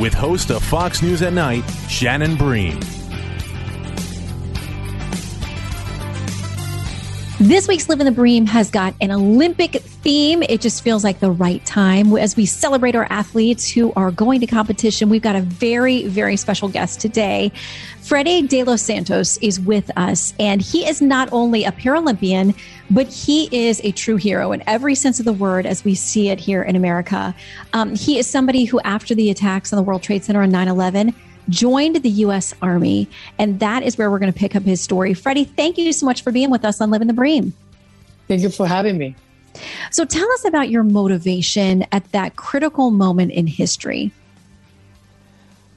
with host of Fox News at Night, Shannon Bream. This week's Living the Dream has got an Olympic theme. It just feels like the right time. As we celebrate our athletes who are going to competition, we've got a very, very special guest today. Freddie De Los Santos is with us, and he is not only a Paralympian, but he is a true hero in every sense of the word as we see it here in America. He is somebody who, after the attacks on the World Trade Center on 9/11, joined the U.S. Army, and that is where we're going to pick up his story. Freddie, thank you so much for being with us on Living the Dream. Thank you for having me. So tell us about your motivation at that critical moment in history.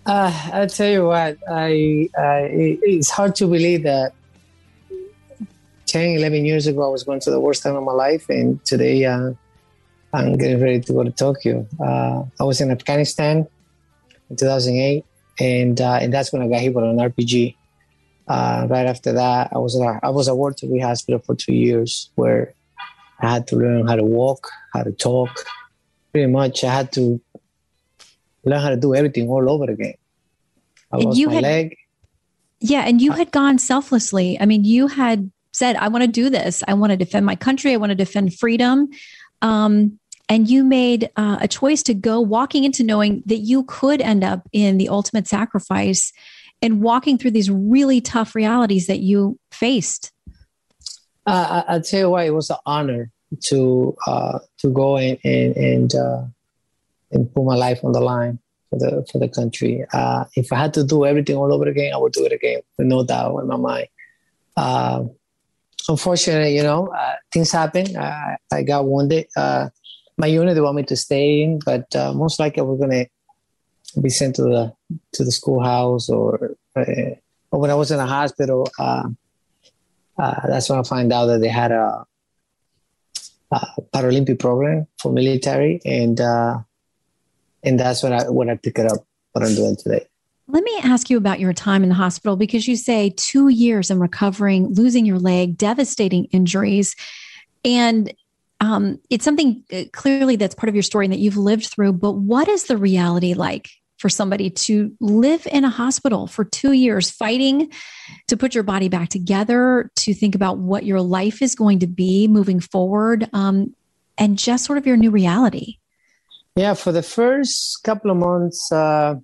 I'll tell you what, it's hard to believe that 10, 11 years ago, I was going through the worst time of my life, and today I'm getting ready to go to Tokyo. I was in Afghanistan in 2008. And that's when I got hit with an RPG. Right after that, I was at Walter Reed Hospital for 2 years, where I had to learn how to walk, how to talk. Pretty much, I had to learn how to do everything all over again. I lost my leg. Yeah, and you had gone selflessly. I mean, you had said, "I want to do this. I want to defend my country. I want to defend freedom." And you made a choice to go, walking into knowing that you could end up in the ultimate sacrifice and walking through these really tough realities that you faced. I'll tell you why. It was an honor to go and put my life on the line for the country. If I had to do everything all over again, I would do it again, with no doubt in my mind. Unfortunately, things happen. I got wounded. My unit, they want me to stay in, but most likely we're going to be sent to the schoolhouse or when I was in the hospital, that's when I find out that they had a Paralympic program for military. And that's when I pick it up, what I'm doing today. Let me ask you about your time in the hospital, because you say 2 years in recovering, losing your leg, devastating injuries. And it's something clearly that's part of your story and that you've lived through, but what is the reality like for somebody to live in a hospital for 2 years, fighting to put your body back together, to think about what your life is going to be moving forward, and just sort of your new reality? Yeah, for the first couple of months, I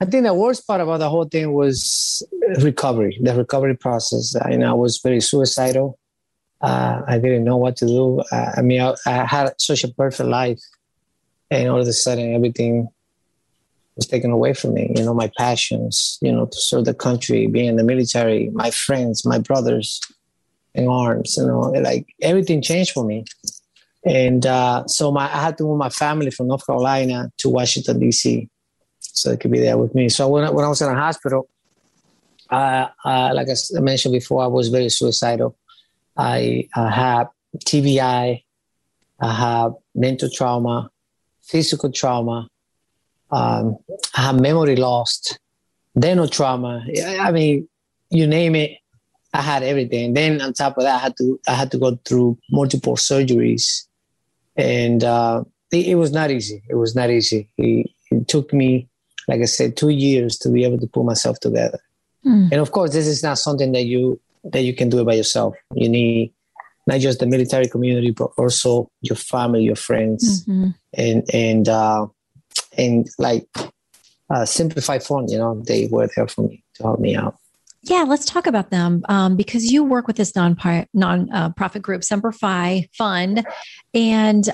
think the worst part about the whole thing was recovery, the recovery process. I was very suicidal. I didn't know what to do. I had such a perfect life, and all of a sudden everything was taken away from me. My passions, to serve the country, being in the military, my friends, my brothers in arms, like everything changed for me. And so I had to move my family from North Carolina to Washington, D.C. so they could be there with me. So when I was in the hospital, like I mentioned before, I was very suicidal. I have TBI, I have mental trauma, physical trauma, I have memory lost, dental trauma. You name it, I had everything. Then on top of that, I had to go through multiple surgeries, and it was not easy. It was not easy. It took me, like I said, 2 years to be able to put myself together. And of course, this is not something that you can do it by yourself. You need not just the military community, but also your family, your friends, and Semper Fi Fund, they were there for me to help me out. Yeah, let's talk about them, because you work with this non-profit group, Semper Fi Fund, and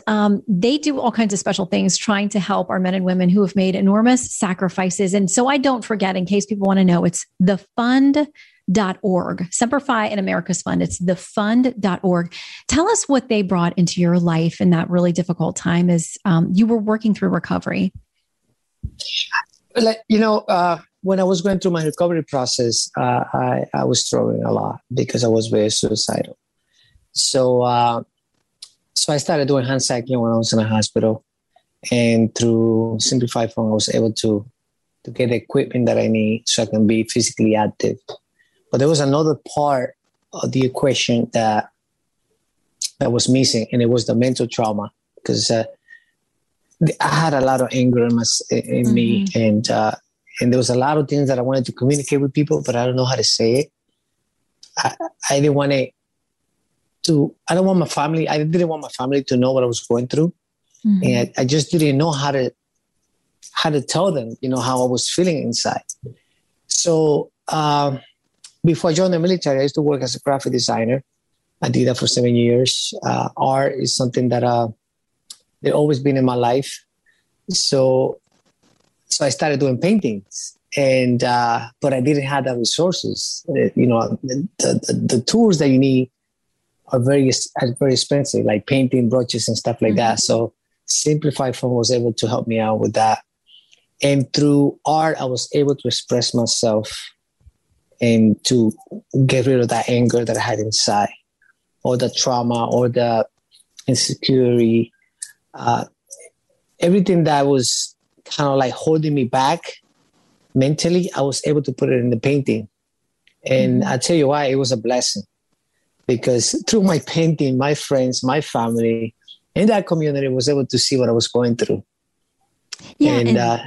they do all kinds of special things trying to help our men and women who have made enormous sacrifices. And so I don't forget, in case people want to know, it's the fund.org, Semper Fi and America's Fund. It's thefund.org. Tell us what they brought into your life in that really difficult time as you were working through recovery. when I was going through my recovery process, I was struggling a lot because I was very suicidal. So I started doing hand cycling when I was in the hospital, and through Simplify Fund, I was able to get the equipment that I need so I can be physically active. But there was another part of the equation that was missing, and it was the mental trauma, because I had a lot of anger in me, and there was a lot of things that I wanted to communicate with people, but I don't know how to say it. I didn't want it to. I didn't want my family to know what I was going through, and I just didn't know how to tell them, how I was feeling inside. So before I joined the military, I used to work as a graphic designer. I did that for 7 years. Art is something that they've always been in my life. So I started doing paintings, and but I didn't have the resources. The tools that you need are very expensive, like painting brushes and stuff like that. So Simplify Fund was able to help me out with that. And through art, I was able to express myself and to get rid of that anger that I had inside, or the trauma, or the insecurity, everything that was kind of like holding me back mentally. I was able to put it in the painting, and I tell you why, it was a blessing, because through my painting, my friends, my family, and that community was able to see what I was going through. Yeah,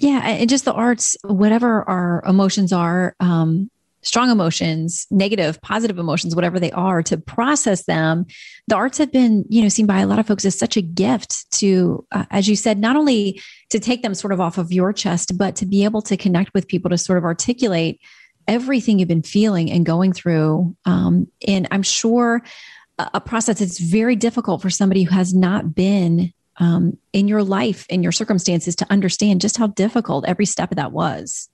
and just the arts, whatever our emotions are, strong emotions, negative, positive emotions, whatever they are, to process them. The arts have been, seen by a lot of folks as such a gift to, as you said, not only to take them sort of off of your chest, but to be able to connect with people, to sort of articulate everything you've been feeling and going through. And I'm sure a process that's very difficult for somebody who has not been in your life, in your circumstances, to understand just how difficult every step of that was.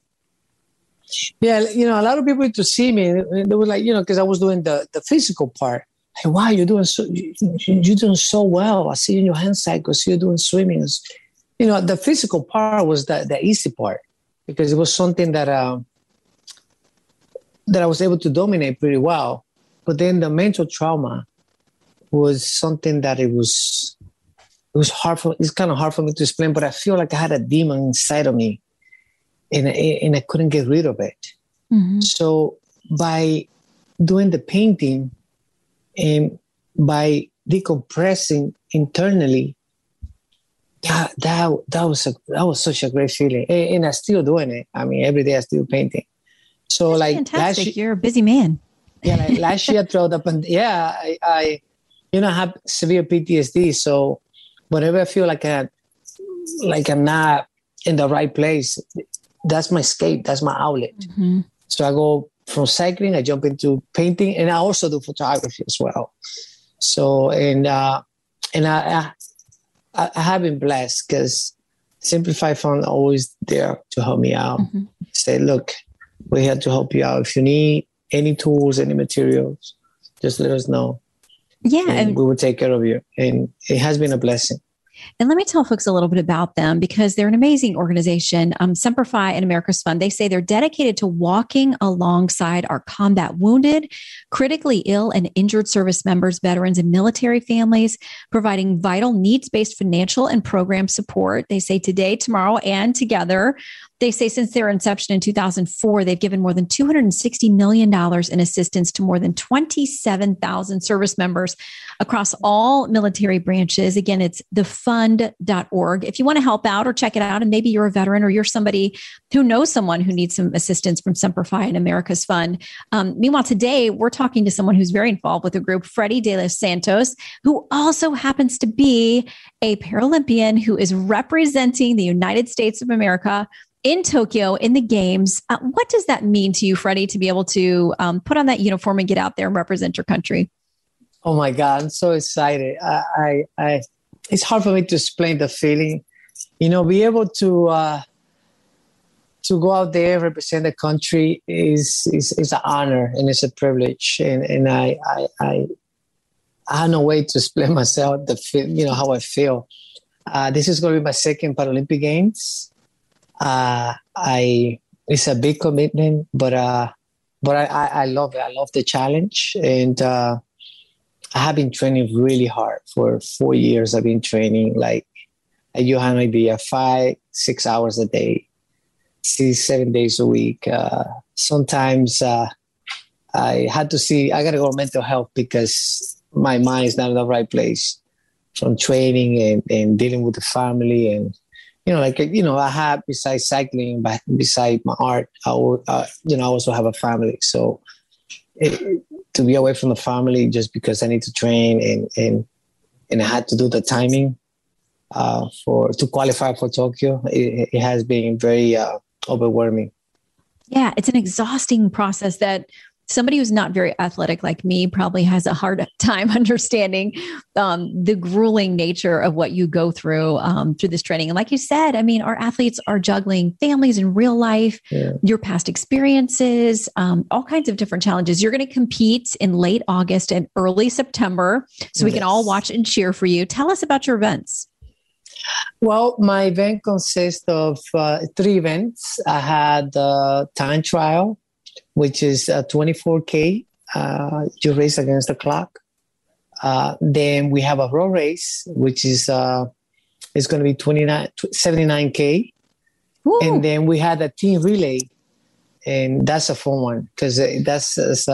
Yeah, a lot of people used to see me, and they were like, because I was doing the physical part. Like, wow, you're doing so well. I see you in your hand cycles. You're doing swimming. The physical part was the easy part, because it was something that I was able to dominate pretty well. But then the mental trauma was something that it was hard for. It's kind of hard for me to explain, but I feel like I had a demon inside of me, and I couldn't get rid of it. So by doing the painting and by decompressing internally, that was such a great feeling. And I'm still doing it. I mean, every day I still painting. So that's like fantastic. You're a busy man. Yeah, like last year throughout the pandemic, I have severe PTSD. So whenever I feel like I'm not in the right place, that's my escape. That's my outlet. So I go from cycling, I jump into painting, and I also do photography as well. So, and I have been blessed, because Simplify Fund always there to help me out. Say, look, we're here to help you out. If you need any tools, any materials, just let us know. Yeah. And we will take care of you. And it has been a blessing. And let me tell folks a little bit about them, because they're an amazing organization. Semper Fi and America's Fund, they say they're dedicated to walking alongside our combat wounded, critically ill and injured service members, veterans, and military families, providing vital needs-based financial and program support. They say today, tomorrow, and together. They say since their inception in 2004, they've given more than $260 million in assistance to more than 27,000 service members across all military branches. Again, it's thefund.org. If you want to help out or check it out, and maybe you're a veteran or you're somebody who knows someone who needs some assistance from Semper Fi and America's Fund. Meanwhile, today, we're talking to someone who's very involved with the group, Freddie De Los Santos, who also happens to be a Paralympian who is representing the United States of America in Tokyo, in the games. What does that mean to you, Freddie, to be able to put on that uniform and get out there and represent your country? Oh my God, I'm so excited. I it's hard for me to explain the feeling, be able to go out there, represent the country is an honor, and it's a privilege. And I have no way to explain myself, how I feel. This is going to be my second Paralympic Games. It's a big commitment, but I love it. I love the challenge, and I have been training really hard for 4 years. I've been training like at Johan maybe 5-6 hours a day, 6-7 days a week. Sometimes I had to see. I gotta go to mental health because my mind is not in the right place from training and dealing with the family and. I have, besides cycling, but beside my art, I also have a family. So to be away from the family just because I need to train and I had to do the timing to qualify for Tokyo, it has been very overwhelming. Yeah, it's an exhausting process that somebody who's not very athletic like me probably has a hard time understanding the grueling nature of what you go through through this training. And like you said, I mean, our athletes are juggling families in real life, your past experiences, all kinds of different challenges. You're going to compete in late August and early September, so we can all watch and cheer for you. Tell us about your events. Well, my event consists of 3 events. I had the time trial, which is 24K, you race against the clock. Then we have a road race, which is it's going to be 79K. Ooh. And then we had a team relay, and that's a fun one because it's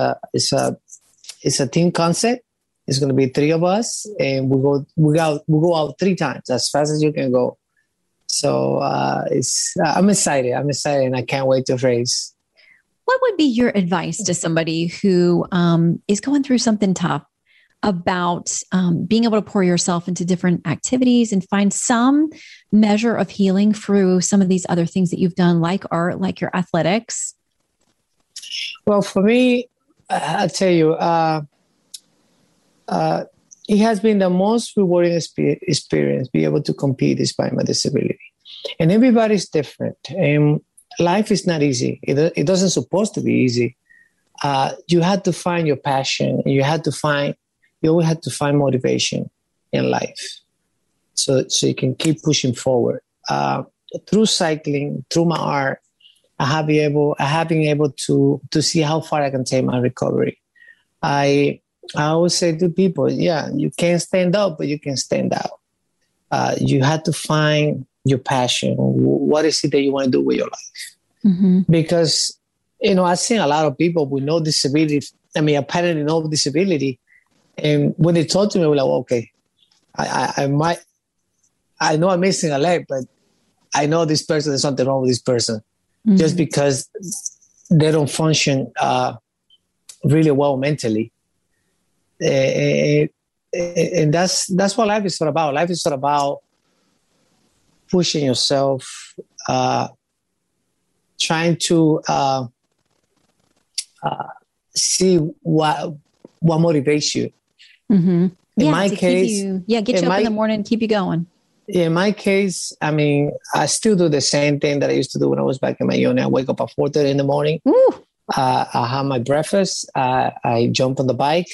a team concept. It's going to be 3 of us, and we go out 3 times as fast as you can go. So I'm excited. I'm excited, and I can't wait to race. What would be your advice to somebody who is going through something tough about being able to pour yourself into different activities and find some measure of healing through some of these other things that you've done, like art, like your athletics? Well, for me, I'll tell you, it has been the most rewarding experience, be able to compete despite my disability. And everybody's different. And life is not easy. It doesn't supposed to be easy. You had to find your passion. You always had to find motivation in life, so you can keep pushing forward. Through cycling, through my art, I have been able to see how far I can take my recovery. I always say to people, you can't stand up, but you can stand out. You had to find your passion. What is it that you want to do with your life? Mm-hmm. Because, I've seen a lot of people with no disability. I mean, apparently no disability. And when they talk to me, I'm like, okay, I know I'm missing a leg, but I know this person, there's something wrong with this person. Mm-hmm. Just because they don't function really well mentally. And that's what life is all about. Life is all about pushing yourself, trying to see what motivates you. Mm-hmm. Yeah, in my case, get you up in the morning, keep you going. In my case, I mean, I still do the same thing that I used to do when I was back in my unit. I wake up at 4:30 in the morning. I have my breakfast. I jump on the bike.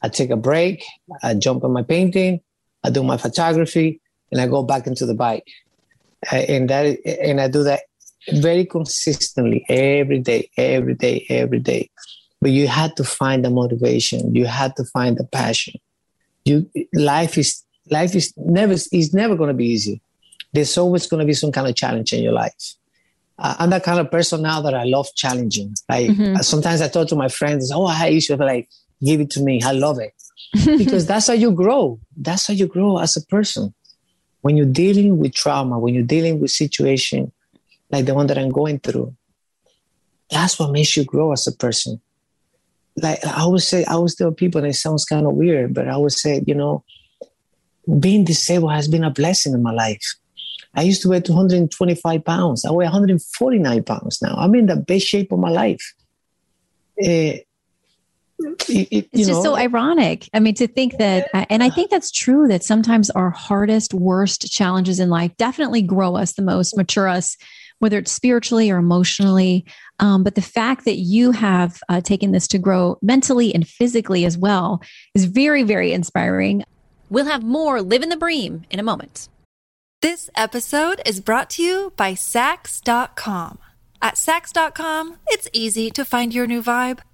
I take a break. I jump on my painting. I do my photography. And I go back into the bike, and I do that very consistently every day. But you had to find the motivation. You had to find the passion. Life is never going to be easy. There's always going to be some kind of challenge in your life. I'm that kind of person now that I love challenging. Sometimes I talk to my friends, I had issues, like give it to me. I love it because that's how you grow. That's how you grow as a person. When you're dealing with trauma, when you're dealing with situation like the one that I'm going through, that's what makes you grow as a person. Like I always tell people, and it sounds kind of weird, but I always say, being disabled has been a blessing in my life. I used to weigh 225 pounds. I weigh 149 pounds now. I'm in the best shape of my life. It's just so ironic. I mean, to think that, and I think that's true, that sometimes our hardest, worst challenges in life definitely grow us the most, mature us, whether it's spiritually or emotionally. But the fact that you have taken this to grow mentally and physically as well is very, very inspiring. We'll have more Living the Dream in a moment. This episode is brought to you by Saks.com. At Saks.com, it's easy to find your new vibe.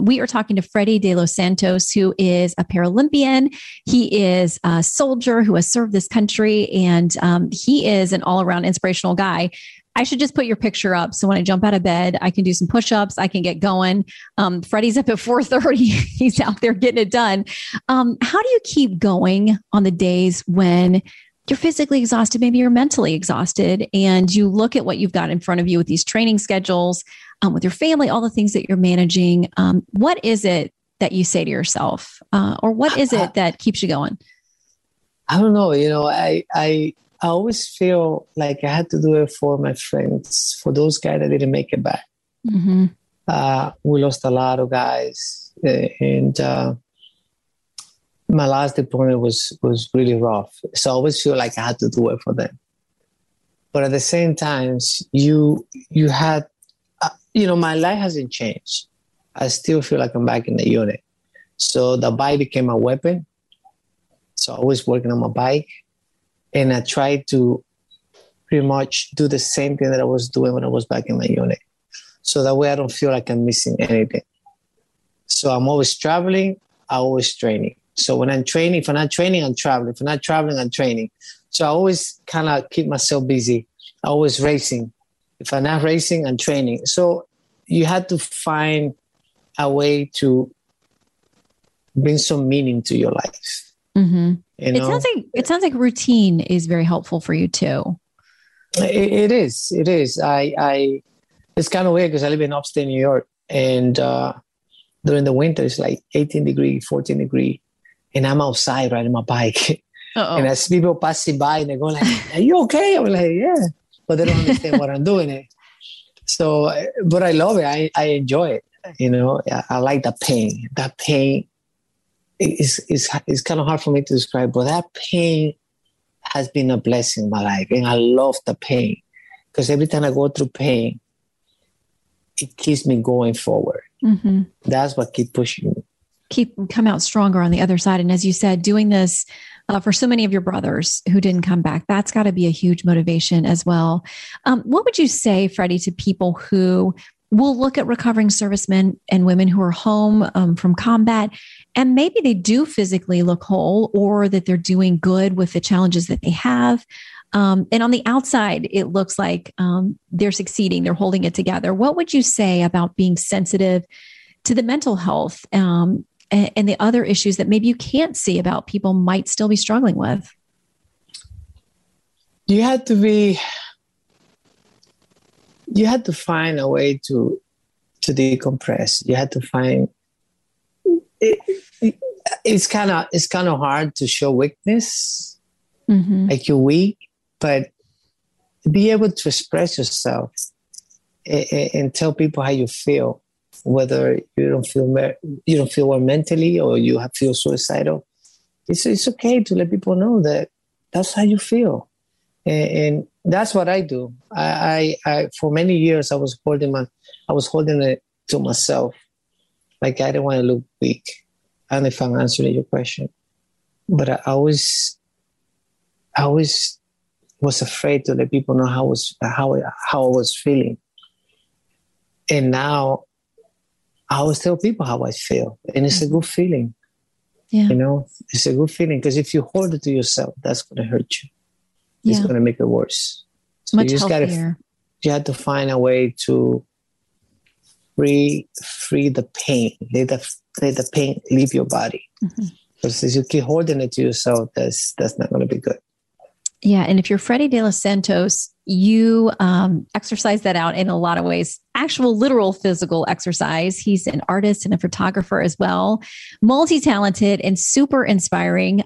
We are talking to Freddie De Los Santos, who is a Paralympian. He is a soldier who has served this country, and he is an all-around inspirational guy. I should just put your picture up so when I jump out of bed, I can do some push-ups, I can get going. Freddie's up at 4:30. He's out there getting it done. How do you keep going on the days when you're physically exhausted, maybe you're mentally exhausted, and you look at what you've got in front of you with these training schedules, with your family, all the things that you're managing? What is it that you say to yourself, or what is it that keeps you going? I don't know. You know, I always feel like I had to do it for my friends, for those guys that didn't make it back. Mm-hmm. We lost a lot of guys, and my last deployment was really rough. So I always feel like I had to do it for them. But at the same time, you had, my life hasn't changed. I still feel like I'm back in the unit. So the bike became a weapon. So I was working on my bike, and I tried to pretty much do the same thing that I was doing when I was back in my unit. So that way I don't feel like I'm missing anything. So I'm always traveling, I'm always training. So when I'm training, if I'm not training, I'm traveling. If I'm not traveling, I'm training. So I always kind of keep myself busy. I always racing. If I'm not racing, I'm training. So you had to find a way to bring some meaning to your life. Mm-hmm. You know? It sounds like routine is very helpful for you too. It is. It's kind of weird because I live in upstate New York, and during the winter it's like 18 degrees, 14 degrees. And I'm outside riding my bike. Uh-oh. And as people pass by and they go like, "Are you okay?" I'm like, "Yeah." But they don't understand what I'm doing it. So, but I love it. I enjoy it. You know, I like the pain. That pain is kind of hard for me to describe, but that pain has been a blessing in my life. And I love the pain because every time I go through pain, it keeps me going forward. Mm-hmm. That's what keeps pushing me. Come out stronger on the other side. And as you said, doing this for so many of your brothers who didn't come back, that's got to be a huge motivation as well. What would you say, Freddie, to people who will look at recovering servicemen and women who are home from combat, and maybe they do physically look whole, or that they're doing good with the challenges that they have? And on the outside, it looks like they're succeeding, they're holding it together. What would you say about being sensitive to the mental health and the other issues that maybe you can't see about people might still be struggling with? You had to find a way to decompress. You had to find, it's kind of hard to show weakness, mm-hmm. like you're weak, but be able to express yourself and tell people how you feel. Whether you don't feel well mentally, or you feel suicidal, it's okay to let people know that that's how you feel, and that's what I do. I for many years I was holding it to myself, like I didn't want to look weak. I don't know if I'm answering your question, but I always was afraid to let people know how I was feeling, and now I always tell people how I feel, and it's a good feeling. Yeah. You know, it's a good feeling because if you hold it to yourself, that's going to hurt you. Yeah. It's going to make it worse. So much healthier. You have to find a way to free the pain. Let the pain leave your body. Mm-hmm. Because if you keep holding it to yourself, that's not going to be good. Yeah, and if you're Freddie De Los Santos, you exercise that out in a lot of ways. Actual literal physical exercise. He's an artist and a photographer as well, multi-talented and super inspiring.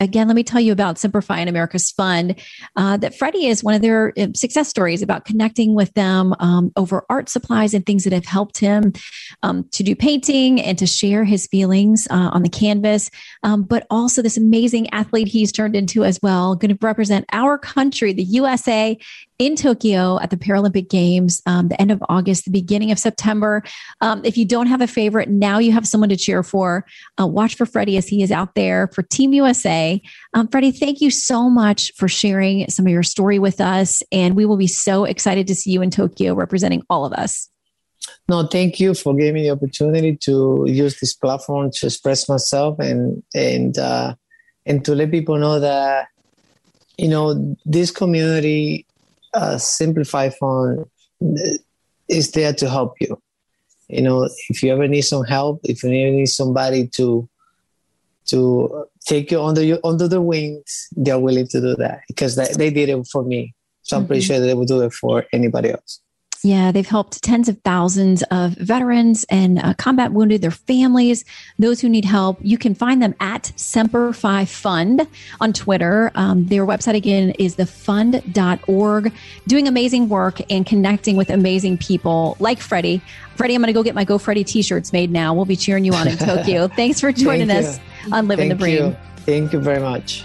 Again, let me tell you about Semper Fi and America's Fund, that Freddie is one of their success stories about connecting with them over art supplies and things that have helped him to do painting and to share his feelings on the canvas, but also this amazing athlete he's turned into as well, going to represent our country, the USA, in Tokyo at the Paralympic Games, the end of August, the beginning of September. If you don't have a favorite, now you have someone to cheer for. Watch for Freddie as he is out there for Team USA. Freddie, thank you so much for sharing some of your story with us. And we will be so excited to see you in Tokyo representing all of us. No, thank you for giving me the opportunity to use this platform to express myself and to let people know that, you know, this community, Simplify Fund, is there to help you. You know, if you ever need some help, if you ever need somebody to take you under their wings, they're willing to do that because they did it for me. So I'm pretty sure they will do it for anybody else. Yeah, they've helped tens of thousands of veterans and combat wounded, their families, those who need help. You can find them at Semper Fi Fund on Twitter. Their website, again, is thefund.org. Doing amazing work and connecting with amazing people like Freddie. Freddie, I'm going to go get my Go Freddie t-shirts made now. We'll be cheering you on in Tokyo. Thanks for joining us on Living the Dream. Thank you very much.